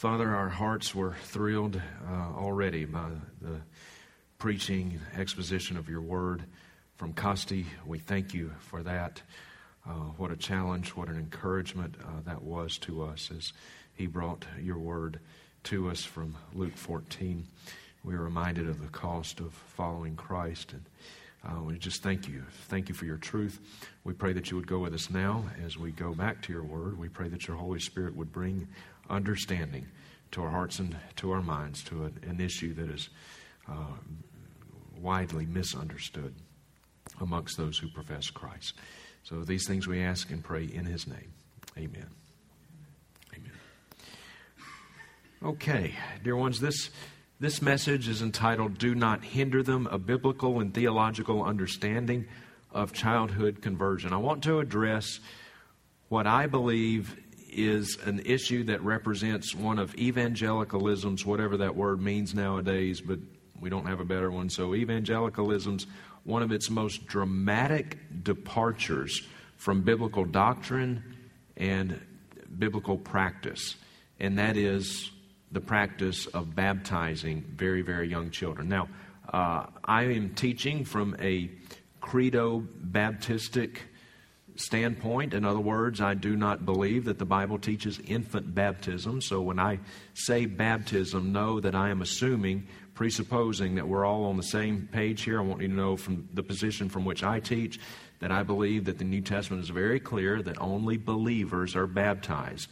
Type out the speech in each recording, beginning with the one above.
Father, our hearts were thrilled already by the preaching, exposition of your word from Costi. We thank you for that. What a challenge, what an encouragement that was to us as he brought your word to us from Luke 14. We are reminded of the cost of following Christ, and we just thank you. Thank you for your truth. We pray that you would go with us now as we go back to your word. We pray that your Holy Spirit would bring understanding to our hearts and to our minds to an issue that is widely misunderstood amongst those who profess Christ. So these things we ask and pray in his name. Amen. Amen. Okay, dear ones, this message is entitled, Do Not Hinder Them, a Biblical and Theological Understanding of Childhood Conversion. I want to address what I believe is an issue that represents one of evangelicalism's, whatever that word means nowadays, but we don't have a better one. So evangelicalism's, one of its most dramatic departures from biblical doctrine and biblical practice, and that is the practice of baptizing very, very young children. Now, I am teaching from a credo-baptistic standpoint. In other words, I do not believe that the Bible teaches infant baptism. So when I say baptism, know that I am assuming, presupposing that we're all on the same page here. I want you to know from the position from which I teach that I believe that the New Testament is very clear that only believers are baptized,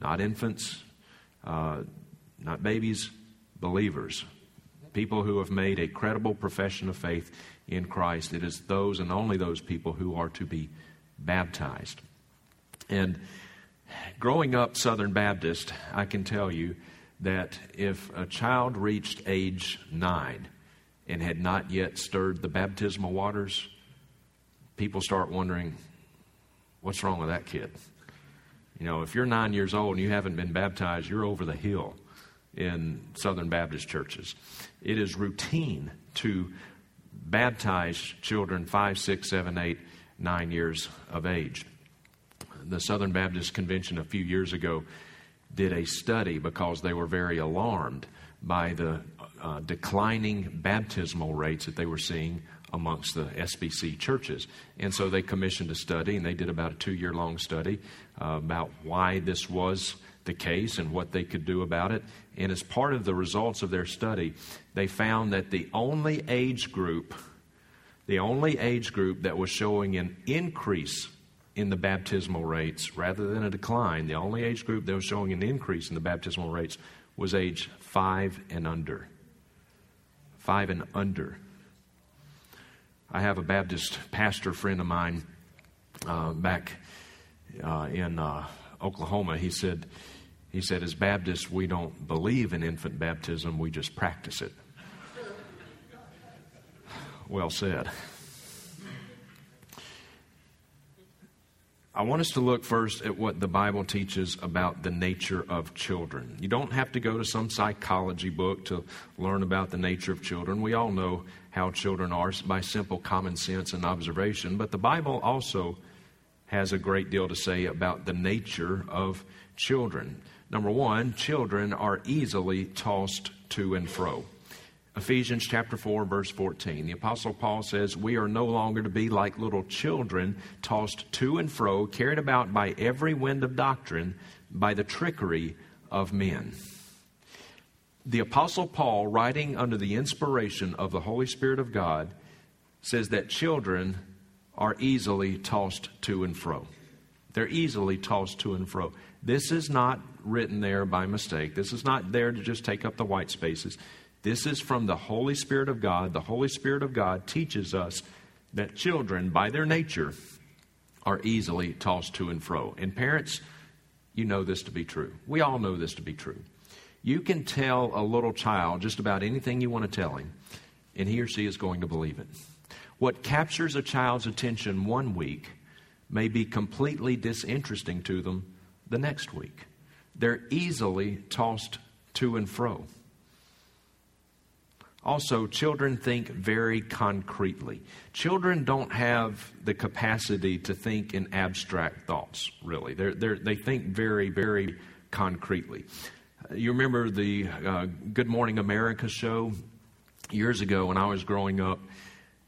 not infants, not babies, believers, people who have made a credible profession of faith in Christ. It is those and only those people who are to be baptized. And growing up Southern Baptist, I can tell you that if a child reached age 9 and had not yet stirred the baptismal waters, people start wondering, what's wrong with that kid? You know, if you're 9 years old and you haven't been baptized, you're over the hill in Southern Baptist churches. It is routine to baptize children 5, 6, 7, 8, 9 years of age. The Southern Baptist Convention a few years ago did a study because they were very alarmed by the declining baptismal rates that they were seeing amongst the SBC churches. And so they commissioned a study, and they did about a 2-year-long study about why this was the case and what they could do about it. And as part of the results of their study, they found that the only age group that was showing an increase in the baptismal rates rather than a decline, the only age group that was showing an increase in the baptismal rates was age 5 and under. 5 and under. I have a Baptist pastor friend of mine back in Oklahoma. He said, as Baptists, we don't believe in infant baptism. We just practice it. Well said. I want us to look first at what the Bible teaches about the nature of children. You don't have to go to some psychology book to learn about the nature of children. We all know how children are by simple common sense and observation. But the Bible also has a great deal to say about the nature of children. Number one, children are easily tossed to and fro. Ephesians chapter 4, verse 14. The Apostle Paul says, we are no longer to be like little children, tossed to and fro, carried about by every wind of doctrine, by the trickery of men. The Apostle Paul, writing under the inspiration of the Holy Spirit of God, says that children are easily tossed to and fro. They're easily tossed to and fro. This is not written there by mistake. This is not there to just take up the white spaces. This is from the Holy Spirit of God. The Holy Spirit of God teaches us that children, by their nature, are easily tossed to and fro. And parents, you know this to be true. We all know this to be true. You can tell a little child just about anything you want to tell him, and he or she is going to believe it. What captures a child's attention one week may be completely disinteresting to them the next week. They're easily tossed to and fro. Also, children think very concretely. Children don't have the capacity to think in abstract thoughts, really. They think very, very concretely. You remember the Good Morning America show years ago when I was growing up,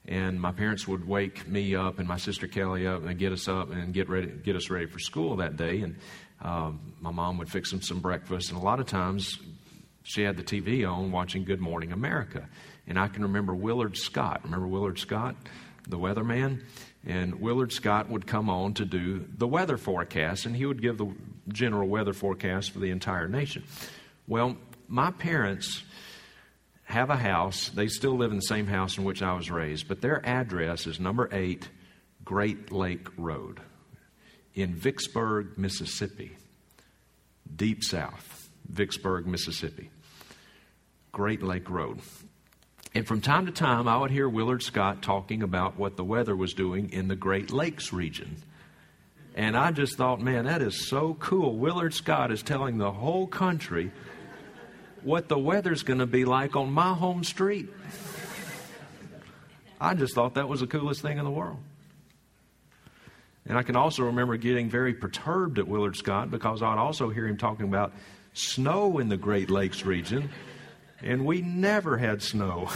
and my parents would wake me up and my sister Kelly up and get us up and get us ready for school that day. And my mom would fix them some breakfast, and a lot of times she had the TV on watching Good Morning America. And I can remember Willard Scott. Remember Willard Scott, the weatherman? And Willard Scott would come on to do the weather forecast, and he would give the general weather forecast for the entire nation. Well, my parents have a house. They still live in the same house in which I was raised, but their address is number 8 Great Lake Road in Vicksburg, Mississippi. Deep South, Vicksburg, Mississippi. Great Lake Road. And from time to time, I would hear Willard Scott talking about what the weather was doing in the Great Lakes region. And I just thought, man, that is so cool. Willard Scott is telling the whole country what the weather's going to be like on my home street. I just thought that was the coolest thing in the world. And I can also remember getting very perturbed at Willard Scott because I'd also hear him talking about snow in the Great Lakes region. And we never had snow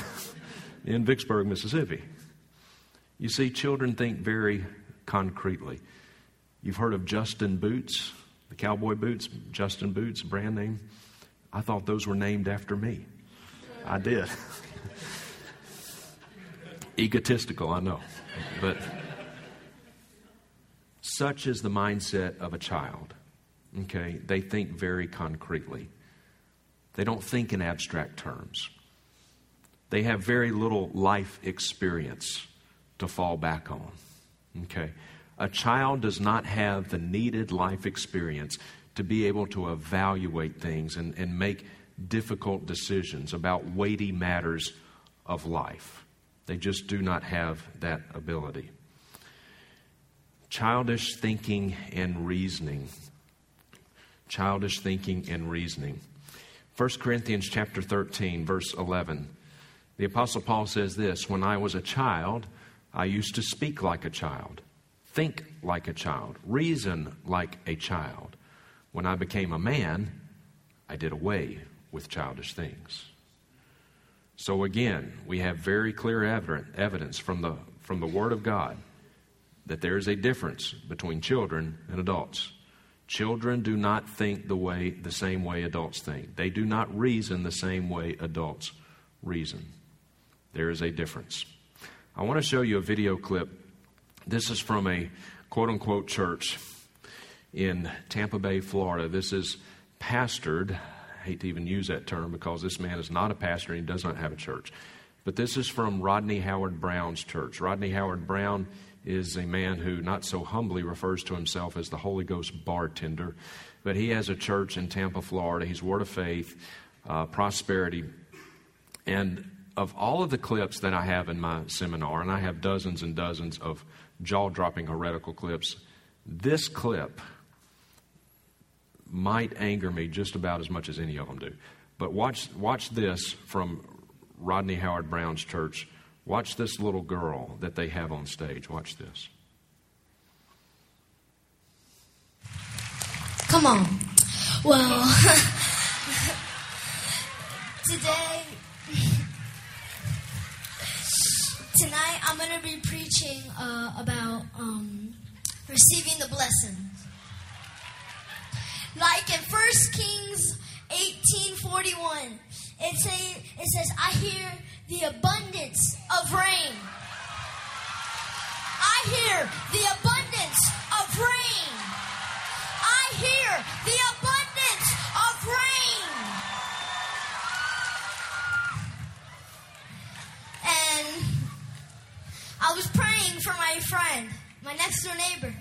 in Vicksburg, Mississippi. You see, children think very concretely. You've heard of Justin Boots, the cowboy boots, Justin Boots, brand name. I thought those were named after me. I did. Egotistical, I know. But such is the mindset of a child. Okay, they think very concretely. They don't think in abstract terms. They have very little life experience to fall back on. Okay? A child does not have the needed life experience to be able to evaluate things and make difficult decisions about weighty matters of life. They just do not have that ability. Childish thinking and reasoning. Childish thinking and reasoning. 1 Corinthians chapter 13, verse 11. The Apostle Paul says this, "When I was a child, I used to speak like a child, think like a child, reason like a child. When I became a man, I did away with childish things." So again, we have very clear evidence from the Word of God that there is a difference between children and adults. Children do not think the same way adults think. They do not reason the same way adults reason. There is a difference. I want to show you a video clip. This is from a quote-unquote church in Tampa Bay, Florida. This is pastored. I hate to even use that term because this man is not a pastor and he does not have a church. But this is from Rodney Howard-Browne's church. Rodney Howard-Browne is a man who not so humbly refers to himself as the Holy Ghost bartender, but he has a church in Tampa, Florida. He's Word of Faith, Prosperity. And of all of the clips that I have in my seminar, and I have dozens and dozens of jaw-dropping heretical clips, this clip might anger me just about as much as any of them do. But watch this from Rodney Howard-Browne's church. Watch this little girl that they have on stage. Watch this. Come on. Well, tonight I'm going to be preaching about receiving the blessings. Like in 1 Kings 18:41, it says, "I hear the abundance of rain." I hear the abundance of rain. I hear the abundance of rain. And I was praying for my friend, my next door neighbor.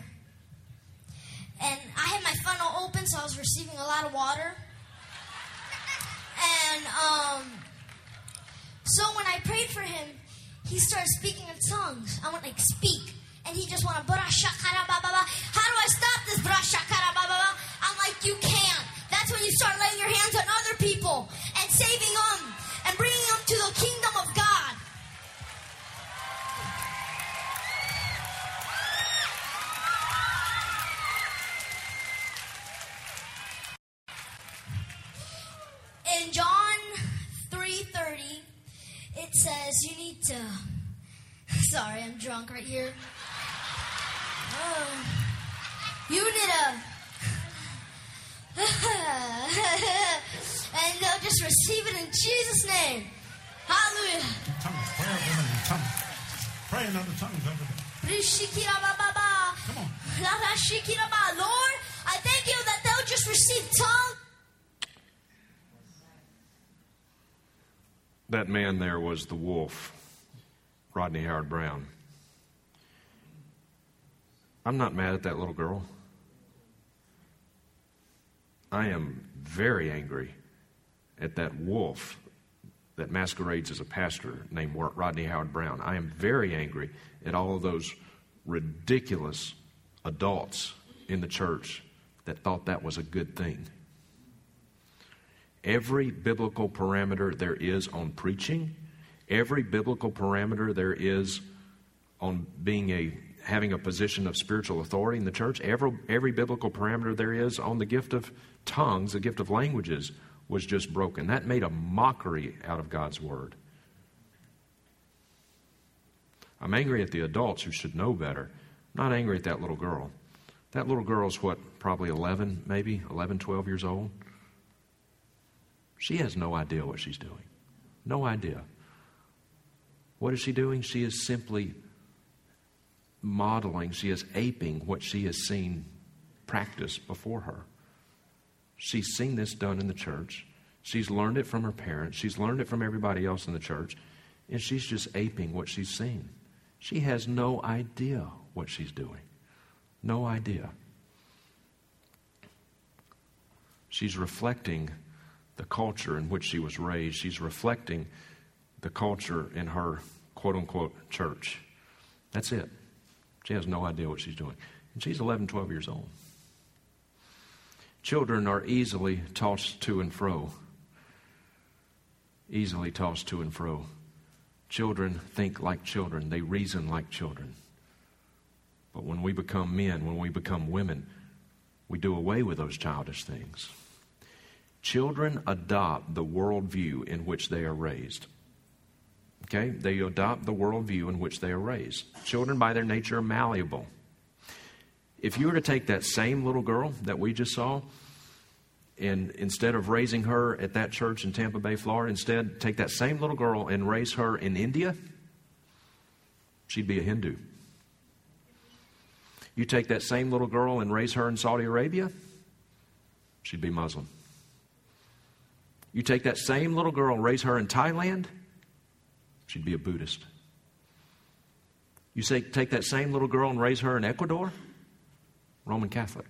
And I had my funnel open, so I was receiving a lot of water. And, so when I prayed for him, he started speaking in tongues. I went like, "Speak." And he just went, "Brashakara ba ba ba. How do I stop this? Brashakara ba ba ba." I'm like, "You can't." That's when you start laying your hands on other people and saving them and bringing them to the kingdom of God. in John 3:30, it says you need to... Sorry, I'm drunk right here. Oh. You need to... and they'll just receive it in Jesus' name. Hallelujah. Pray in other tongues every day. Come on. Lord, I thank you that they'll just receive tongue. That man there was the wolf, Rodney Howard-Browne. I'm not mad at that little girl. I am very angry at that wolf that masquerades as a pastor named Rodney Howard-Browne. I am very angry at all of those ridiculous adults in the church that thought that was a good thing. Every biblical parameter there is on preaching, every biblical parameter there is on being having a position of spiritual authority in the church, every biblical parameter there is on the gift of tongues, the gift of languages, was just broken. That made a mockery out of God's word. I'm angry at the adults who should know better. I'm not angry at that little girl. That little girl's what, probably 11, maybe 11, 12 years old. She has no idea what she's doing. No idea. What is she doing? She is simply modeling, she is aping what she has seen practiced before her. She's seen this done in the church. She's learned it from her parents. She's learned it from everybody else in the church. And she's just aping what she's seen. She has no idea what she's doing. No idea. She's reflecting the culture in which she was raised. She's reflecting the culture in her quote-unquote church. That's it. She has no idea what she's doing. And she's 11, 12 years old. Children are easily tossed to and fro. Easily tossed to and fro. Children think like children. They reason like children. But when we become men, when we become women, we do away with those childish things. Children adopt the worldview in which they are raised. Okay? They adopt the worldview in which they are raised. Children, by their nature, are malleable. If you were to take that same little girl that we just saw, and instead of raising her at that church in Tampa Bay, Florida, instead take that same little girl and raise her in India, she'd be a Hindu. You take that same little girl and raise her in Saudi Arabia, she'd be Muslim. You take that same little girl and raise her in Thailand, she'd be a Buddhist. You say, take that same little girl and raise her in Ecuador, Roman Catholic.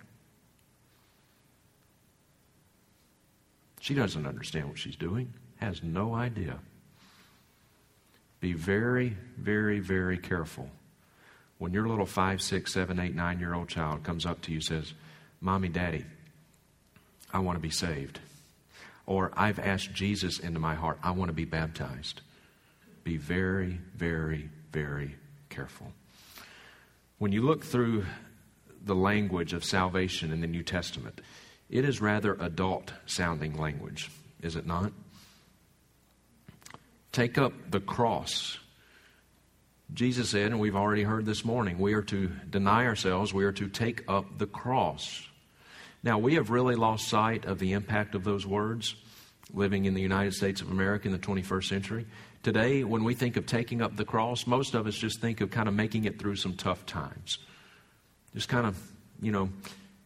She doesn't understand what she's doing, has no idea. Be very, very, very careful. When your little 5, 6, 7, 8, 9-year-old child comes up to you and says, Mommy, Daddy, I want to be saved. Or I've asked Jesus into my heart, I want to be baptized. Be very, very, very careful. When you look through the language of salvation in the New Testament, it is rather adult-sounding language, is it not? Take up the cross. Jesus said, and we've already heard this morning, we are to deny ourselves, we are to take up the cross. Now, we have really lost sight of the impact of those words living in the United States of America in the 21st century. Today, when we think of taking up the cross, most of us just think of kind of making it through some tough times. Just kind of,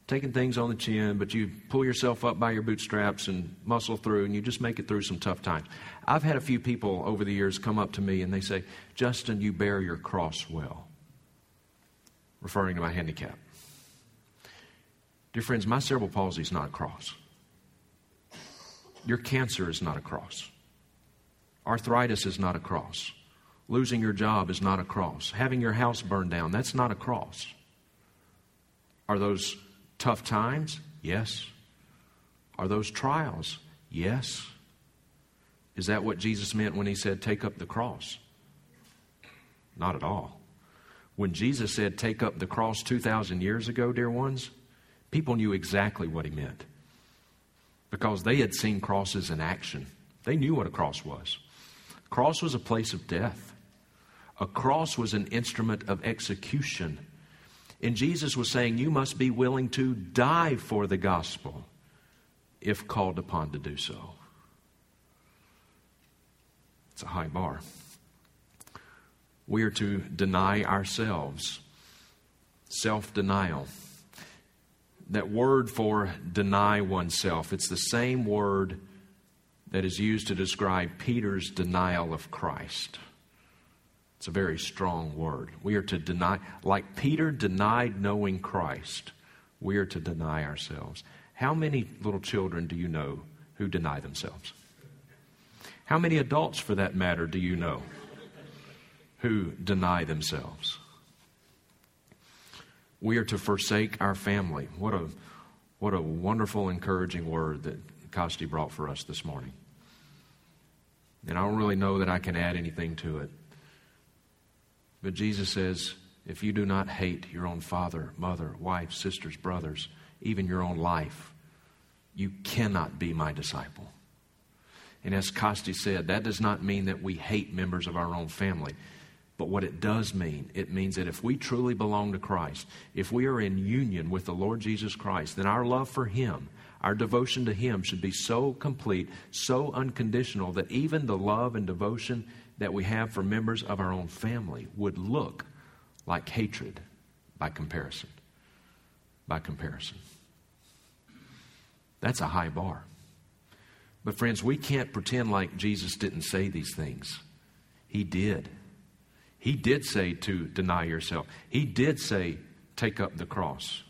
taking things on the chin, but you pull yourself up by your bootstraps and muscle through, and you just make it through some tough times. I've had a few people over the years come up to me, and they say, Justin, you bear your cross well, referring to my handicap. Dear friends, my cerebral palsy is not a cross. Your cancer is not a cross. Arthritis is not a cross. Losing your job is not a cross. Having your house burned down, that's not a cross. Are those tough times? Yes. Are those trials? Yes. Is that what Jesus meant when he said, take up the cross? Not at all. When Jesus said, take up the cross 2,000 years ago, dear ones, people knew exactly what he meant. because they had seen crosses in action. They knew what a cross was. A cross was a place of death. A cross was an instrument of execution. And Jesus was saying, you must be willing to die for the gospel if called upon to do so. It's a high bar. We are to deny ourselves. Self-denial. That word for deny oneself, it's the same word that is used to describe Peter's denial of Christ. It's a very strong word. We are to deny, like Peter denied knowing Christ, we are to deny ourselves. How many little children do you know who deny themselves? How many adults, for that matter, do you know who deny themselves? We are to forsake our family. What a wonderful, encouraging word that Costi brought for us this morning. And I don't really know that I can add anything to it. But Jesus says, if you do not hate your own father, mother, wife, sisters, brothers, even your own life, you cannot be my disciple. And as Costi said, that does not mean that we hate members of our own family. But what it does mean, it means that if we truly belong to Christ, if we are in union with the Lord Jesus Christ, then our love for Him, our devotion to Him should be so complete, so unconditional, that even the love and devotion that we have for members of our own family would look like hatred by comparison. By comparison. That's a high bar. But friends, we can't pretend like Jesus didn't say these things. He did. He did say to deny yourself. He did say, take up the cross.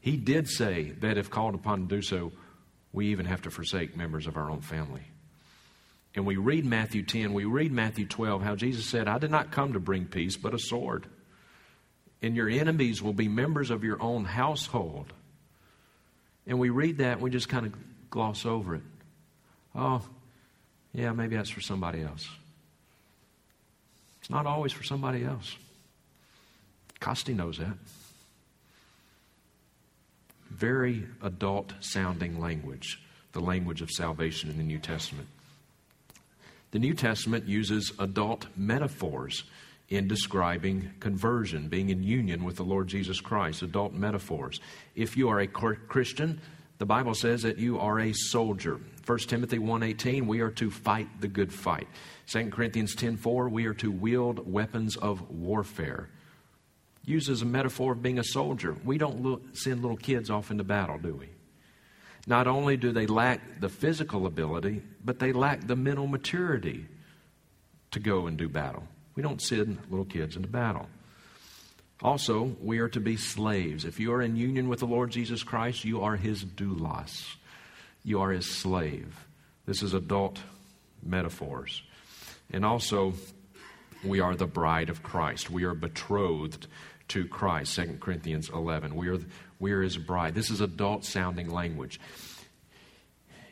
He did say that if called upon to do so, we even have to forsake members of our own family. And we read Matthew 10, we read Matthew 12, how Jesus said, I did not come to bring peace, but a sword. And your enemies will be members of your own household. And we read that and we just kind of gloss over it. Oh, yeah, maybe that's for somebody else. It's not always for somebody else. Costi knows that. Very adult-sounding language, the language of salvation in the New Testament. The New Testament uses adult metaphors in describing conversion, being in union with the Lord Jesus Christ, adult metaphors. If you are a Christian, the Bible says that you are a soldier. 1 Timothy 1:18, we are to fight the good fight. 2 Corinthians 10:4, we are to wield weapons of warfare. Used as a metaphor of being a soldier. We don't send little kids off into battle, do we? Not only do they lack the physical ability, but they lack the mental maturity to go and do battle. We don't send little kids into battle. Also, we are to be slaves. If you are in union with the Lord Jesus Christ, you are His doulos. You are His slave. This is adult metaphors. And also, we are the bride of Christ. We are betrothed to Christ, 2 Corinthians 11. We are His bride. This is adult-sounding language.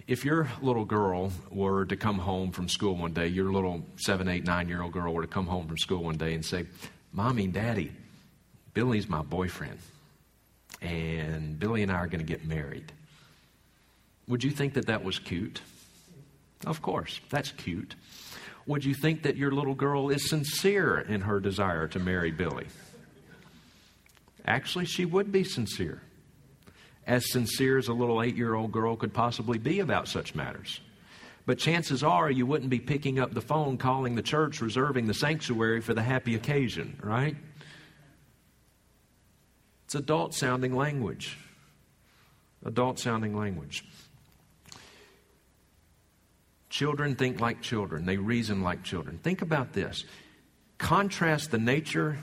If your little girl were to come home from school one day, your little 7, 8, 9-year-old girl were to come home from school one day and say, Mommy, Daddy, Billy's my boyfriend, and Billy and I are going to get married. Would you think that that was cute? Of course, that's cute. Would you think that your little girl is sincere in her desire to marry Billy? Actually, she would be sincere. As sincere as a little 8-year-old girl could possibly be about such matters. But chances are you wouldn't be picking up the phone, calling the church, reserving the sanctuary for the happy occasion, right? It's adult-sounding language. Adult-sounding language. Children think like children. They reason like children. Think about this. Contrast the nature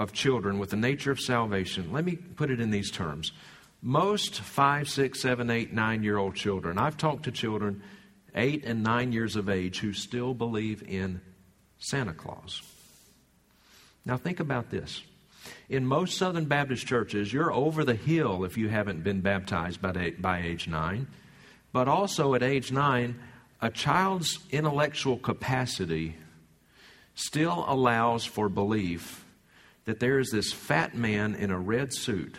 of children with the nature of salvation. Let me put it in these terms. Most 5, 6, 7, 8, 9-year-old children, I've talked to children 8 and 9 years of age who still believe in Santa Claus. Now think about this. In most Southern Baptist churches, you're over the hill if you haven't been baptized by age 9. But also at age 9, a child's intellectual capacity still allows for belief that there is this fat man in a red suit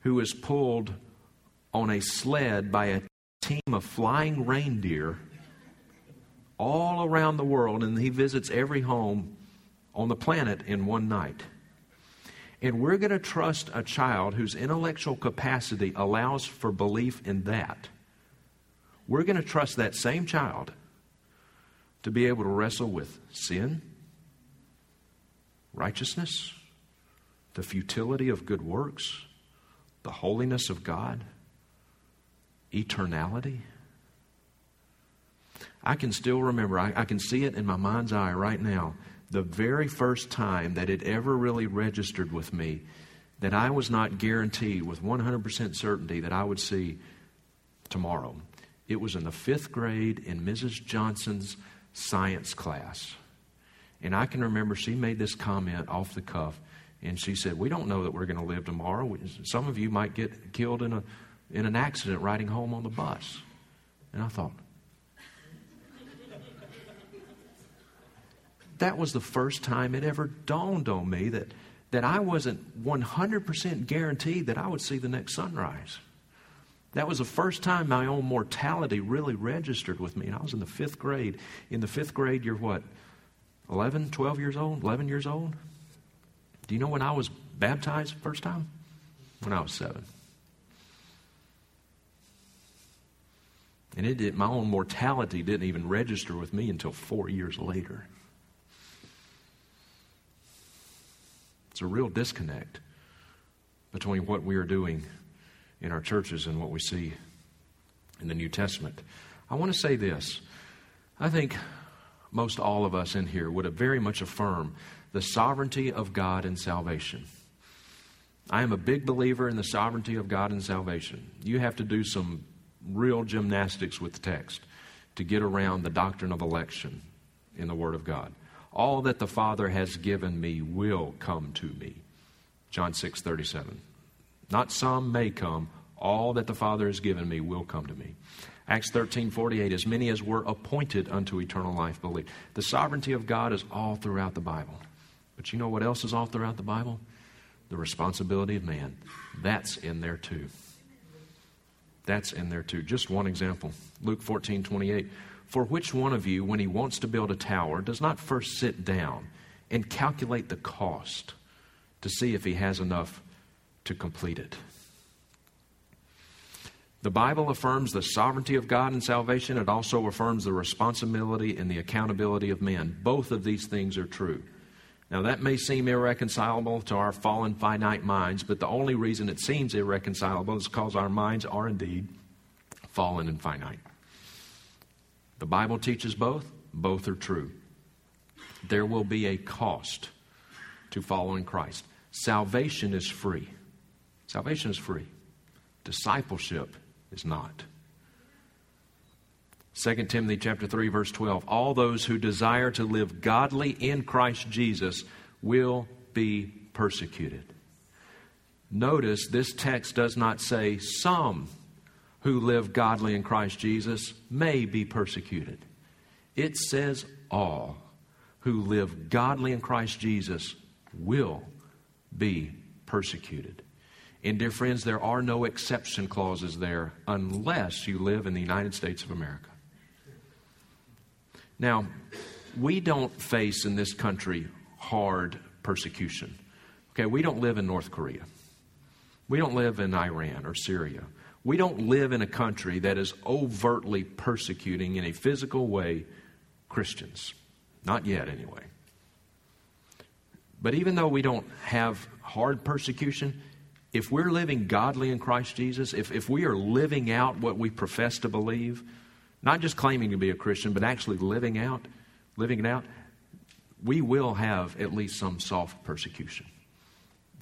who is pulled on a sled by a team of flying reindeer all around the world, and he visits every home on the planet in one night. And we're going to trust a child whose intellectual capacity allows for belief in that. We're going to trust that same child to be able to wrestle with sin, righteousness, the futility of good works, the holiness of God, eternality. I can still remember, I can see it in my mind's eye right now, the very first time that it ever really registered with me that I was not guaranteed with 100% certainty that I would see tomorrow. It was in the 5th grade in Mrs. Johnson's science class. And I can remember she made this comment off the cuff, and she said, "We don't know that we're going to live tomorrow. Some of you might get killed in an accident riding home on the bus." And I thought, that was the first time it ever dawned on me that I wasn't 100% guaranteed that I would see the next sunrise. That was the first time my own mortality really registered with me. And I was in the 5th grade. In the 5th grade, you're what, 11 years old? Do you know when I was baptized first time? When I was 7. And my own mortality didn't even register with me until 4 years later. It's a real disconnect between what we are doing in our churches and what we see in the New Testament. I want to say this. I think most all of us in here would have very much affirmed the sovereignty of God in salvation. I am a big believer in the sovereignty of God in salvation. You have to do some real gymnastics with the text to get around the doctrine of election in the Word of God. All that the Father has given me will come to me. John 6:37. Not some may come. All that the Father has given me will come to me. Acts 13:48. As many as were appointed unto eternal life believed. The sovereignty of God is all throughout the Bible. But you know what else is all throughout the Bible? The responsibility of man. That's in there too. That's in there too. Just one example. Luke 14:28. For which one of you, when he wants to build a tower, does not first sit down and calculate the cost to see if he has enough to complete it? The Bible affirms the sovereignty of God in salvation. It also affirms the responsibility and the accountability of men. Both of these things are true. Now, that may seem irreconcilable to our fallen, finite minds, but the only reason it seems irreconcilable is because our minds are indeed fallen and finite. The Bible teaches both. Both are true. There will be a cost to following Christ. Salvation is free. Salvation is free. Discipleship is not. 2 Timothy chapter 3, verse 12. All those who desire to live godly in Christ Jesus will be persecuted. Notice this text does not say some who live godly in Christ Jesus may be persecuted. It says all who live godly in Christ Jesus will be persecuted. And dear friends, there are no exception clauses there unless you live in the United States of America. Now, we don't face in this country hard persecution. Okay, we don't live in North Korea. We don't live in Iran or Syria. We don't live in a country that is overtly persecuting in a physical way Christians. Not yet, anyway. But even though we don't have hard persecution, if we're living godly in Christ Jesus, if we are living out what we profess to believe, not just claiming to be a Christian, but actually living it out, we will have at least some soft persecution.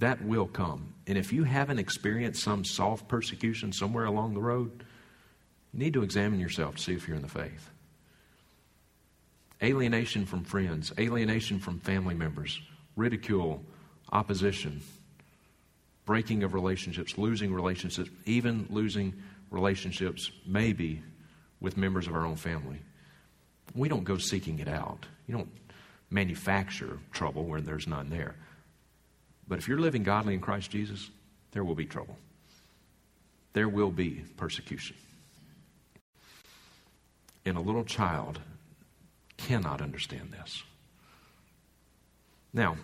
That will come. And if you haven't experienced some soft persecution somewhere along the road, you need to examine yourself to see if you're in the faith. Alienation from friends, alienation from family members, ridicule, opposition, breaking of relationships, losing relationships, even losing relationships maybe with members of our own family. We don't go seeking it out. You don't manufacture trouble where there's none there. But if you're living godly in Christ Jesus, there will be trouble. There will be persecution. and a little child cannot understand this. Now,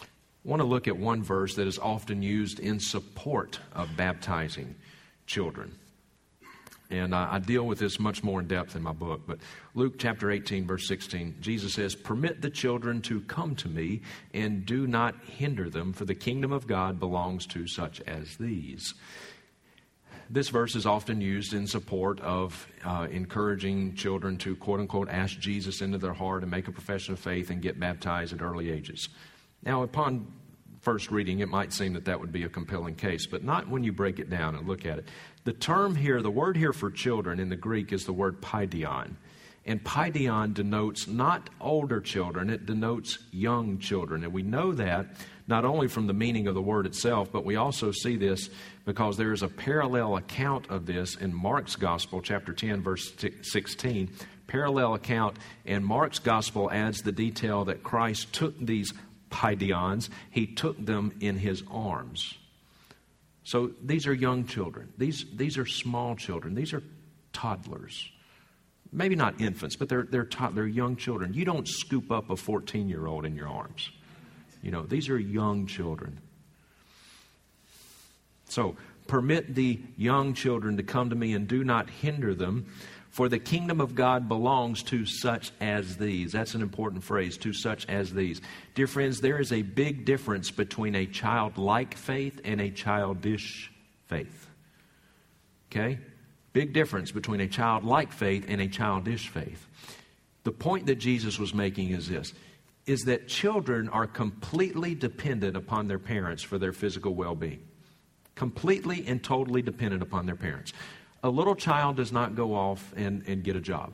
I want to look at one verse that is often used in support of baptizing children. And I deal with this much more in depth in my book. But Luke chapter 18, verse 16, Jesus says, "Permit the children to come to me and do not hinder them, for the kingdom of God belongs to such as these." This verse is often used in support of encouraging children to, quote unquote, ask Jesus into their heart and make a profession of faith and get baptized at early ages. Now, upon first reading, it might seem that that would be a compelling case, but not when you break it down and look at it. The term here, the word here for children in the Greek is the word paideon. And paideon denotes not older children, it denotes young children. And we know that not only from the meaning of the word itself, but we also see this because there is a parallel account of this in Mark's Gospel, chapter 10, verse 16. Parallel account, and Mark's Gospel adds the detail that Christ took these paideons, he took them in his arms. So these are young children. These are small children. These are toddlers. Maybe not infants, but they're young children. You don't scoop up a 14-year-old in your arms. You know, these are young children. So, permit the young children to come to me and do not hinder them, for the kingdom of God belongs to such as these. That's an important phrase, to such as these. Dear friends, there is a big difference between a childlike faith and a childish faith. Okay? Big difference between a childlike faith and a childish faith. The point that Jesus was making is this, is that children are completely dependent upon their parents for their physical well-being. Completely and totally dependent upon their parents. A little child does not go off and get a job.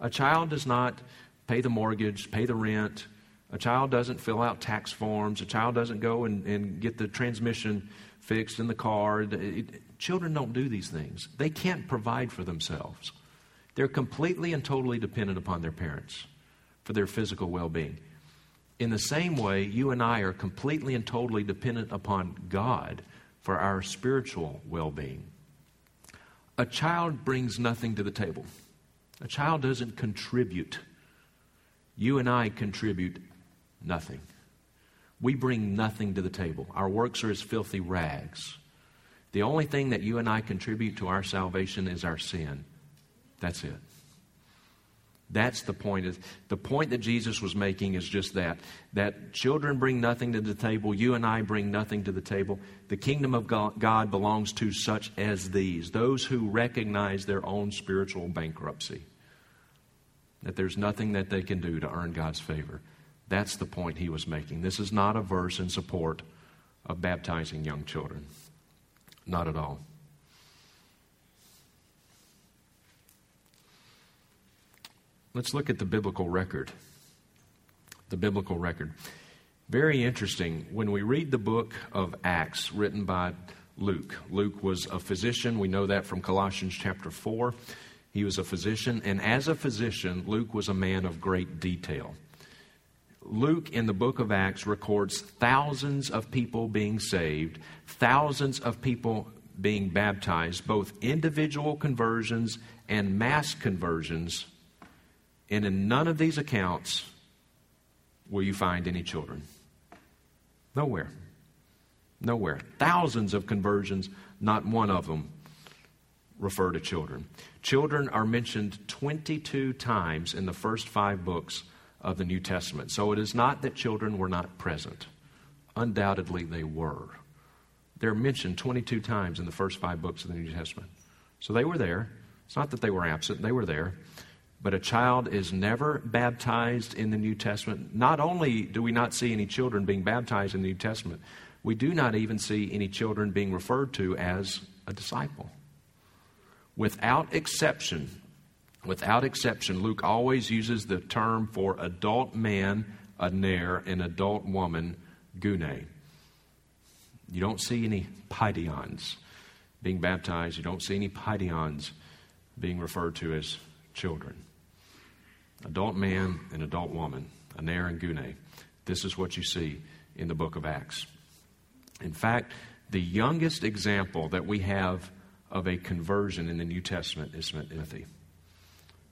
A child does not pay the mortgage, pay the rent. A child doesn't fill out tax forms. A child doesn't go and get the transmission fixed in the car. Children don't do these things. They can't provide for themselves. They're completely and totally dependent upon their parents for their physical well-being. In the same way, you and I are completely and totally dependent upon God for our spiritual well-being. A child brings nothing to the table. A child doesn't contribute. You and I contribute nothing. We bring nothing to the table. Our works are as filthy rags. The only thing that you and I contribute to our salvation is our sin. That's it. That's the point. The point that Jesus was making is just that. That children bring nothing to the table. You and I bring nothing to the table. The kingdom of God belongs to such as these. Those who recognize their own spiritual bankruptcy. That there's nothing that they can do to earn God's favor. That's the point he was making. This is not a verse in support of baptizing young children. Not at all. Let's look at the biblical record. The biblical record. Very interesting. When we read the book of Acts written by Luke. Luke was a physician. We know that from Colossians chapter 4. He was a physician. And as a physician, Luke was a man of great detail. Luke in the book of Acts records thousands of people being saved. Thousands of people being baptized. Both individual conversions and mass conversions. And in none of these accounts will you find any children. Nowhere. Nowhere. Thousands of conversions, not one of them refer to children. Children are mentioned 22 times in the first 5 books of the New Testament. So it is not that children were not present. Undoubtedly they were. They're mentioned 22 times in the first 5 books of the New Testament. So they were there. It's not that they were absent. They were there. But a child is never baptized in the New Testament. Not only do we not see any children being baptized in the New Testament, we do not even see any children being referred to as a disciple. Without exception, Luke always uses the term for adult man, aner, and adult woman, gune. You don't see any paideons being baptized. You don't see any paideons being referred to as children. Adult man and adult woman, aner and gune. This is what you see in the book of Acts. In fact, the youngest example that we have of a conversion in the New Testament is Timothy.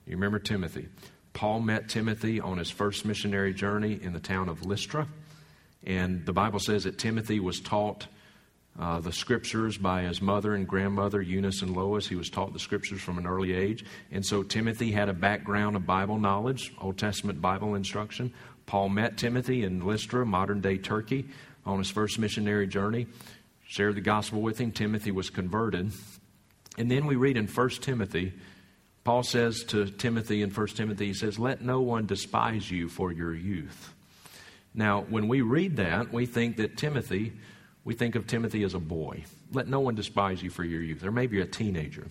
You remember Timothy. Paul met Timothy on his first missionary journey in the town of Lystra. And the Bible says that Timothy was taught the scriptures by his mother and grandmother, Eunice and Lois. He was taught the scriptures from an early age. And so Timothy had a background of Bible knowledge, Old Testament Bible instruction. Paul met Timothy in Lystra, modern-day Turkey, on his first missionary journey, shared the gospel with him. Timothy was converted. And then we read in 1 Timothy, Paul says to Timothy in 1 Timothy, he says, "Let no one despise you for your youth." Now, when we read that, we think that Timothy, we think of Timothy as a boy. Let no one despise you for your youth, or maybe a teenager.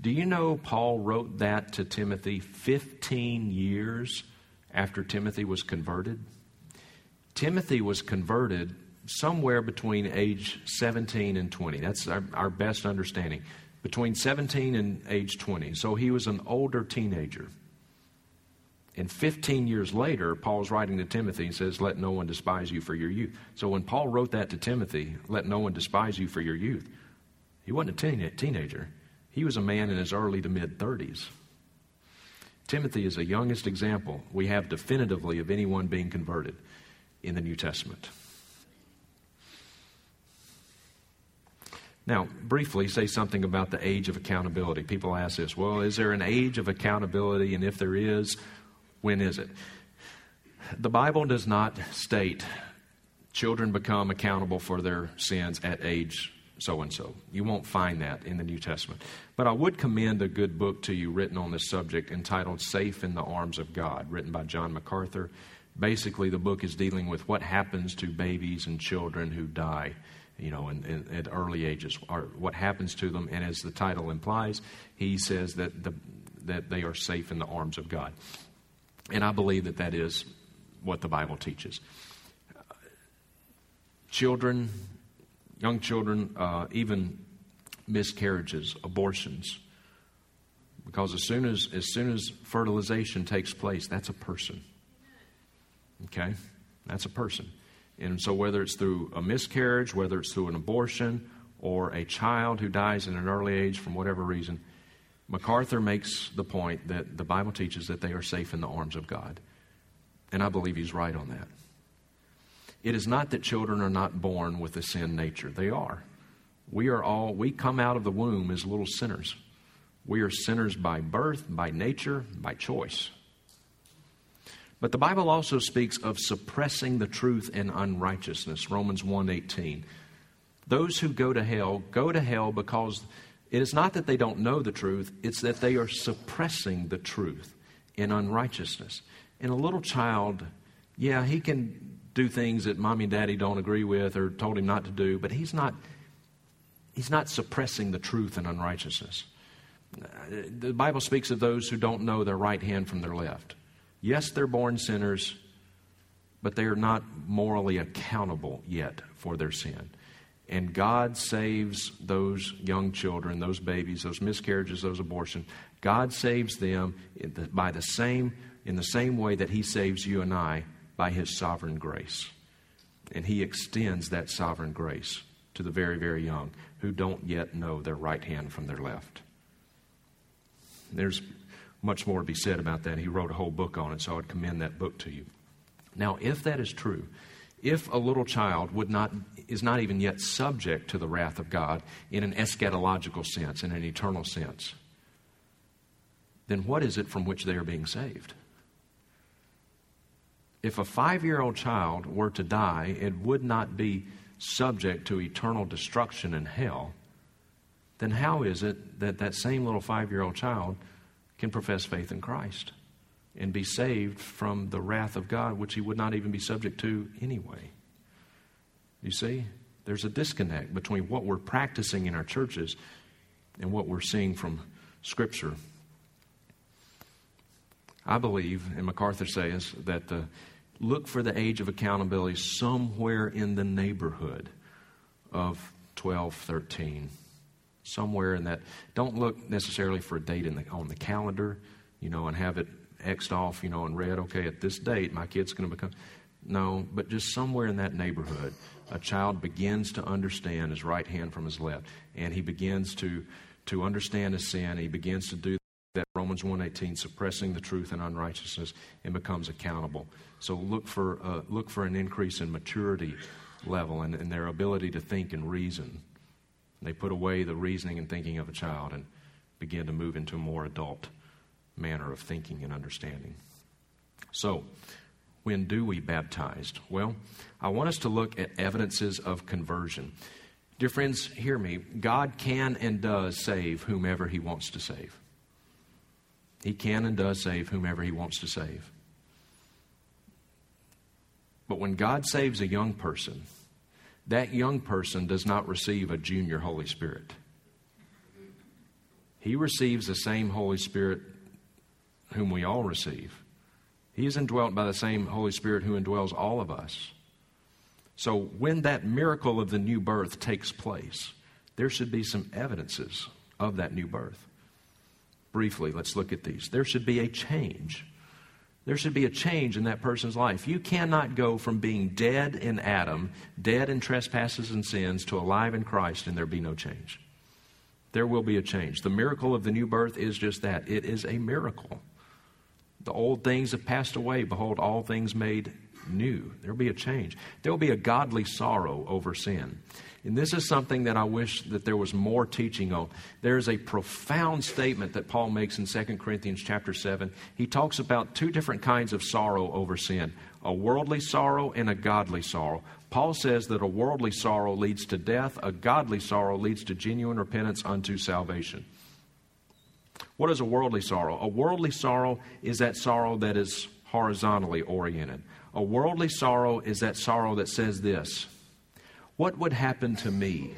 Do you know Paul wrote that to Timothy 15 years after Timothy was converted? Timothy was converted somewhere between age 17 and 20. That's our best understanding. Between 17 and age 20. So he was an older teenager. And 15 years later, Paul's writing to Timothy and says, "Let no one despise you for your youth." So when Paul wrote that to Timothy, "Let no one despise you for your youth," he wasn't a teenager. He was a man in his early to mid-30s. Timothy is the youngest example we have definitively of anyone being converted in the New Testament. Now, briefly say something about the age of accountability. People ask this, well, is there an age of accountability? And if there is, when is it? The Bible does not state children become accountable for their sins at age so-and-so. You won't find that in the New Testament. But I would commend a good book to you written on this subject entitled Safe in the Arms of God, written by John MacArthur. Basically, the book is dealing with what happens to babies and children who die, you know, at early ages, or what happens to them. And as the title implies, he says that that they are safe in the arms of God. And I believe that that is what the Bible teaches. Children, young children, even miscarriages, abortions. Because as soon as fertilization takes place, that's a person. Okay? That's a person. And so whether it's through a miscarriage, whether it's through an abortion, or a child who dies in an early age from whatever reason, MacArthur makes the point that the Bible teaches that they are safe in the arms of God. And I believe he's right on that. It is not that children are not born with a sin nature. They are. We come out of the womb as little sinners. We are sinners by birth, by nature, by choice. But the Bible also speaks of suppressing the truth and unrighteousness. Romans 1:18. Those who go to hell because it is not that they don't know the truth, it's that they are suppressing the truth in unrighteousness. And a little child, yeah, he can do things that mommy and daddy don't agree with or told him not to do, but he's not suppressing the truth in unrighteousness. The Bible speaks of those who don't know their right hand from their left. Yes, they're born sinners, but they are not morally accountable yet for their sin. And God saves those young children, those babies, those miscarriages, those abortions. God saves them in the same way that He saves you and I, by His sovereign grace. And He extends that sovereign grace to the very, very young who don't yet know their right hand from their left. There's much more to be said about that. He wrote a whole book on it, so I would commend that book to you. Now, if that is true, if a little child is not even yet subject to the wrath of God in an eschatological sense, in an eternal sense, then what is it from which they are being saved? If a 5-year-old child were to die, it would not be subject to eternal destruction in hell, then how is it that that same little 5-year-old child can profess faith in Christ and be saved from the wrath of God, which he would not even be subject to anyway? You see, there's a disconnect between what we're practicing in our churches and what we're seeing from Scripture. I believe, and MacArthur says, that look for the age of accountability somewhere in the neighborhood of 12, 13, somewhere in that. Don't look necessarily for a date on the calendar, you know, and have it X'd off, you know, and read, okay, at this date, my kid's going to become... No, but just somewhere in that neighborhood, a child begins to understand his right hand from his left, and he begins to understand his sin. He begins to do that Romans 1:18, suppressing the truth and unrighteousness, and becomes accountable. So look for an increase in maturity level and their ability to think and reason. They put away the reasoning and thinking of a child and begin to move into a more adult manner of thinking and understanding. So, when do we baptize? Well, I want us to look at evidences of conversion. Dear friends, hear me. God can and does save whomever He wants to save. He can and does save whomever He wants to save. But when God saves a young person, that young person does not receive a junior Holy Spirit. He receives the same Holy Spirit whom we all receive. He is indwelt by the same Holy Spirit who indwells all of us. So when that miracle of the new birth takes place, there should be some evidences of that new birth. Briefly, let's look at these. There should be a change. There should be a change in that person's life. You cannot go from being dead in Adam, dead in trespasses and sins, to alive in Christ and there be no change. There will be a change. The miracle of the new birth is just that. It is a miracle. The old things have passed away. Behold, all things made new. There will be a change. There will be a godly sorrow over sin. And this is something that I wish that there was more teaching on. There is a profound statement that Paul makes in 2 Corinthians chapter 7. He talks about two different kinds of sorrow over sin, a worldly sorrow and a godly sorrow. Paul says that a worldly sorrow leads to death, a godly sorrow leads to genuine repentance unto salvation. What is a worldly sorrow? A worldly sorrow is that sorrow that is horizontally oriented. A worldly sorrow is that sorrow that says this: what would happen to me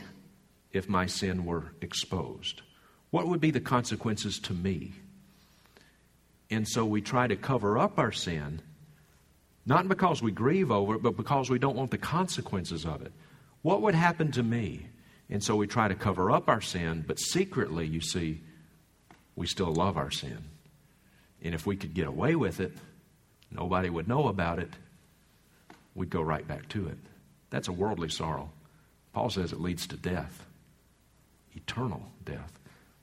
if my sin were exposed? What would be the consequences to me? And so we try to cover up our sin, not because we grieve over it, but because we don't want the consequences of it. What would happen to me? And so we try to cover up our sin, but secretly, you see, we still love our sin. And if we could get away with it, nobody would know about it, we'd go right back to it. That's a worldly sorrow. Paul says it leads to death, eternal death.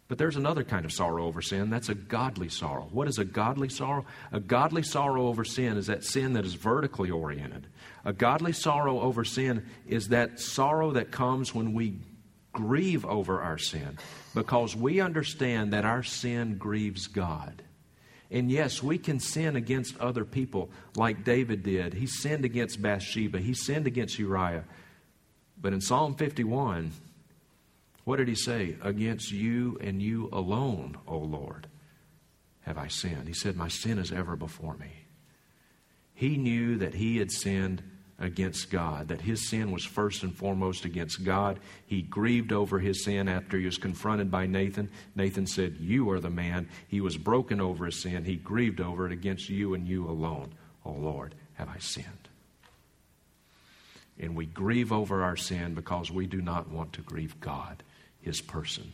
But there's another kind of sorrow over sin. That's a godly sorrow. What is a godly sorrow? A godly sorrow over sin is that sin that is vertically oriented. A godly sorrow over sin is that sorrow that comes when we grieve over our sin, because we understand that our sin grieves God. And yes, we can sin against other people like David did. He sinned against Bathsheba. He sinned against Uriah. But in Psalm 51, what did he say? Against you and you alone, O Lord, have I sinned. He said, my sin is ever before me. He knew that he had sinned against God, that his sin was first and foremost against God. He grieved over his sin after he was confronted by Nathan. Nathan said, you are the man. He was broken over his sin. He grieved over it. Against you and you alone, O Lord, have I sinned. And we grieve over our sin because we do not want to grieve God, his person.